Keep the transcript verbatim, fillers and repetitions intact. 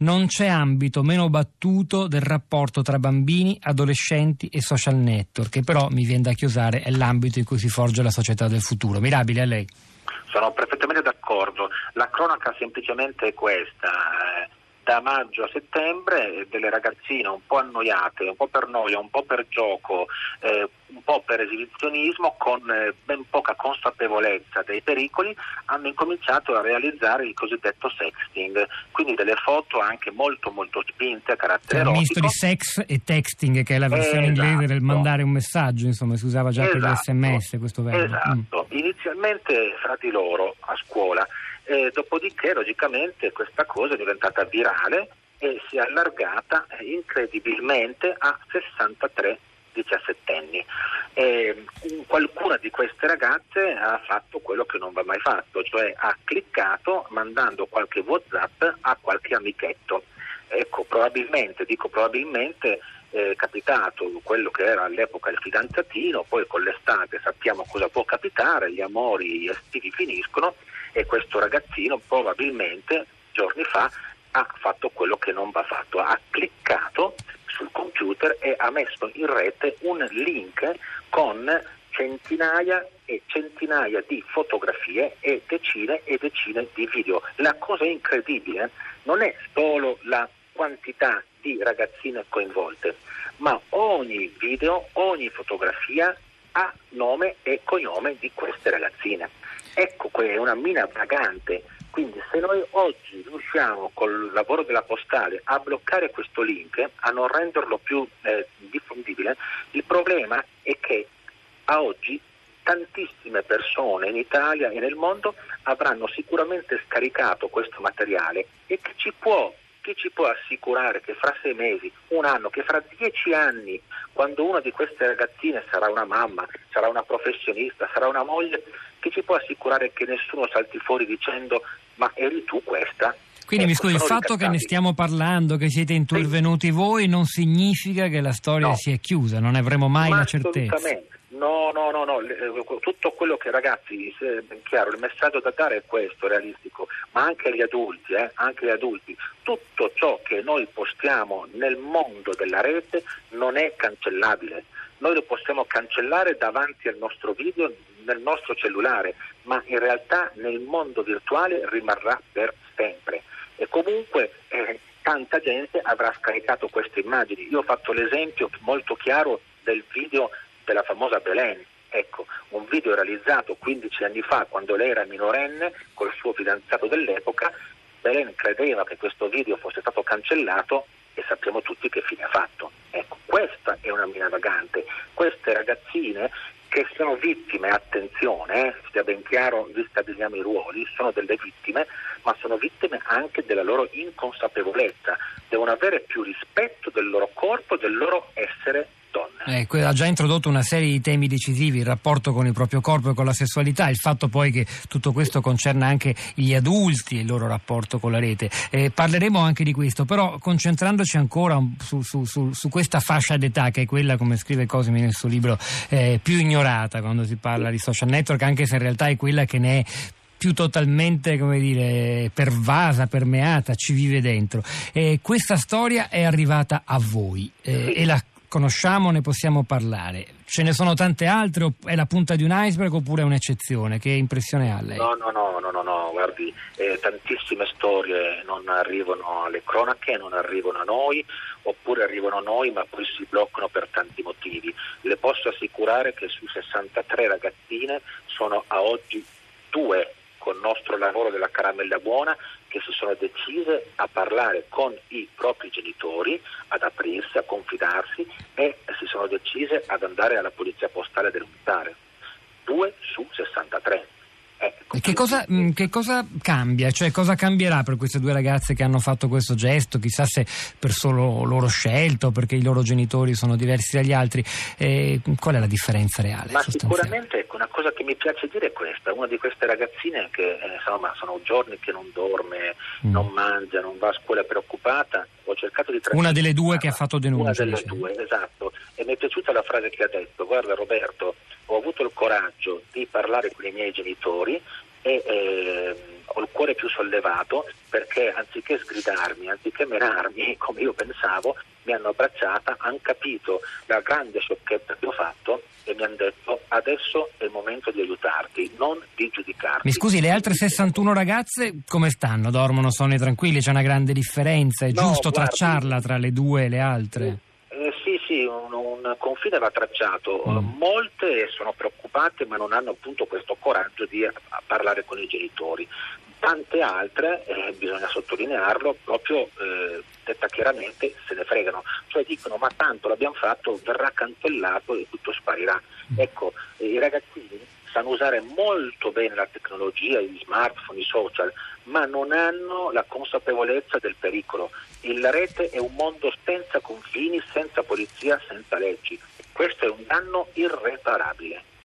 Non c'è ambito meno battuto del rapporto tra bambini, adolescenti e social network, che però, mi viene da chiosare, è l'ambito in cui si forge la società del futuro. Mirabile, a lei. Sono perfettamente d'accordo. La cronaca semplicemente è questa. Da maggio a settembre delle ragazzine un po' annoiate, un po' per noia, un po' per gioco, eh, un po' per esibizionismo, con eh, ben poca consapevolezza dei pericoli, hanno incominciato a realizzare il cosiddetto sexting, quindi delle foto anche molto molto spinte a carattere erotico. Un misto di sex e texting, che è la versione esatto. inglese del mandare un messaggio, insomma si usava già esatto. per l'esse emme esse questo verbo. Esatto, mm. inizialmente fra di loro a scuola. E dopodiché logicamente questa cosa è diventata virale e si è allargata incredibilmente a sessantatré diciassettenni. E qualcuna di queste ragazze ha fatto quello che non va mai fatto, cioè ha cliccato mandando qualche WhatsApp a qualche amichetto. Ecco, probabilmente, dico probabilmente, è capitato quello che era all'epoca il fidanzatino, poi con l'estate sappiamo cosa può capitare, gli amori estivi finiscono, e questo ragazzino probabilmente giorni fa ha fatto quello che non va fatto, ha cliccato sul computer e ha messo in rete un link con centinaia e centinaia di fotografie e decine e decine di video. La cosa incredibile non è solo la quantità di ragazzine coinvolte, ma ogni video, ogni fotografia ha nome e cognome di queste ragazzine. Ecco, è una mina vagante, quindi se noi oggi riusciamo col lavoro della postale a bloccare questo link, a non renderlo più eh, diffondibile, il problema è che a oggi tantissime persone in Italia e nel mondo avranno sicuramente scaricato questo materiale, e che ci può Chi ci può assicurare che fra sei mesi, un anno, che fra dieci anni, quando una di queste ragazzine sarà una mamma, sarà una professionista, sarà una moglie, chi ci può assicurare che nessuno salti fuori dicendo «ma eri tu questa»? Quindi mi scusi, il fatto che ne stiamo parlando, che siete intervenuti sì. voi, non significa che la storia no. si è chiusa, non avremo mai ma la certezza. No, no, no, no, tutto quello che ragazzi, è chiaro, il messaggio da dare è questo, realistico, ma anche agli adulti, eh, anche agli adulti, tutto ciò che noi postiamo nel mondo della rete non è cancellabile. Noi lo possiamo cancellare davanti al nostro video, nel nostro cellulare, ma in realtà nel mondo virtuale rimarrà per sempre. E comunque eh, tanta gente avrà scaricato queste immagini. Io ho fatto l'esempio molto chiaro del video della famosa Belen, ecco, un video realizzato quindici anni fa, quando lei era minorenne col suo fidanzato dell'epoca. Belen credeva che questo video fosse stato cancellato e sappiamo tutti che fine ha fatto. Ecco, questa è una mina vagante. Queste ragazzine che sono vittime, attenzione, eh, sia ben chiaro, ristabiliamo i ruoli, sono delle vittime, ma sono vittime anche della loro inconsapevolezza. Devono avere più rispetto del loro corpo, del loro essere donne. Eh, ha già introdotto una serie di temi decisivi, il rapporto con il proprio corpo e con la sessualità, il fatto poi che tutto questo concerna anche gli adulti e il loro rapporto con la rete. Eh, parleremo anche di questo, però concentrandoci ancora su, su, su, su questa fascia d'età, che è quella, come scrive Cosimi nel suo libro, eh, più ignorata quando si parla di social network, anche se in realtà è quella che ne è più totalmente, come dire, pervasa, permeata, ci vive dentro. Eh, questa storia è arrivata a voi eh, e la conosciamo, ne possiamo parlare. Ce ne sono tante altre, è la punta di un iceberg oppure è un'eccezione? Che impressione ha lei? No, no, no, no, no, no. Guardi, eh, tantissime storie non arrivano alle cronache, non arrivano a noi, oppure arrivano a noi ma poi si bloccano per tanti motivi. Le posso assicurare che su sessantatré ragazzine sono a oggi due, con il nostro lavoro della Caramella Buona, che si sono decise a parlare con i propri genitori, ad aprirsi, a confidarsi, e si sono decise ad andare alla polizia postale a denunciare. Due su sessantatré. Ecco. Che cosa, che cosa cambia? Cioè, cosa cambierà per queste due ragazze che hanno fatto questo gesto? Chissà se per solo loro scelto, perché i loro genitori sono diversi dagli altri. Eh, qual è la differenza reale? Ma sicuramente una cosa che mi piace dire è questa: una di queste ragazzine che eh, insomma, sono giorni che non dorme, mm. non mangia, non va a scuola, preoccupata. Ho cercato di una delle due che ha fatto denuncia. Una delle due, esatto. E mi è piaciuta la frase che ha detto: guarda Roberto, ho avuto il coraggio di parlare con i miei genitori e eh, ho il cuore più sollevato, perché anziché sgridarmi, anziché menarmi come io pensavo, mi hanno abbracciata, hanno capito la grande sciocchezza che ho fatto e mi hanno detto: adesso è il momento di aiutarti, non di giudicarti. Mi scusi, le altre sessantuno ragazze come stanno? Dormono, sono tranquilli? C'è una grande differenza? È no, giusto guardi, tracciarla tra le due e le altre? Eh, sì, sì, un, un confine va tracciato. Mm. Molte sono preoccupate, ma non hanno appunto questo coraggio di a, a parlare con i genitori. Tante altre, eh, bisogna sottolinearlo, proprio eh, detta chiaramente, se ne fregano, cioè dicono: ma tanto l'abbiamo fatto, verrà cancellato e tutto sparirà. Ecco, eh, i ragazzini sanno usare molto bene la tecnologia, gli smartphone, i social, ma non hanno la consapevolezza del pericolo. La rete è un mondo senza confini, senza polizia, senza leggi. Questo è un danno irreparabile.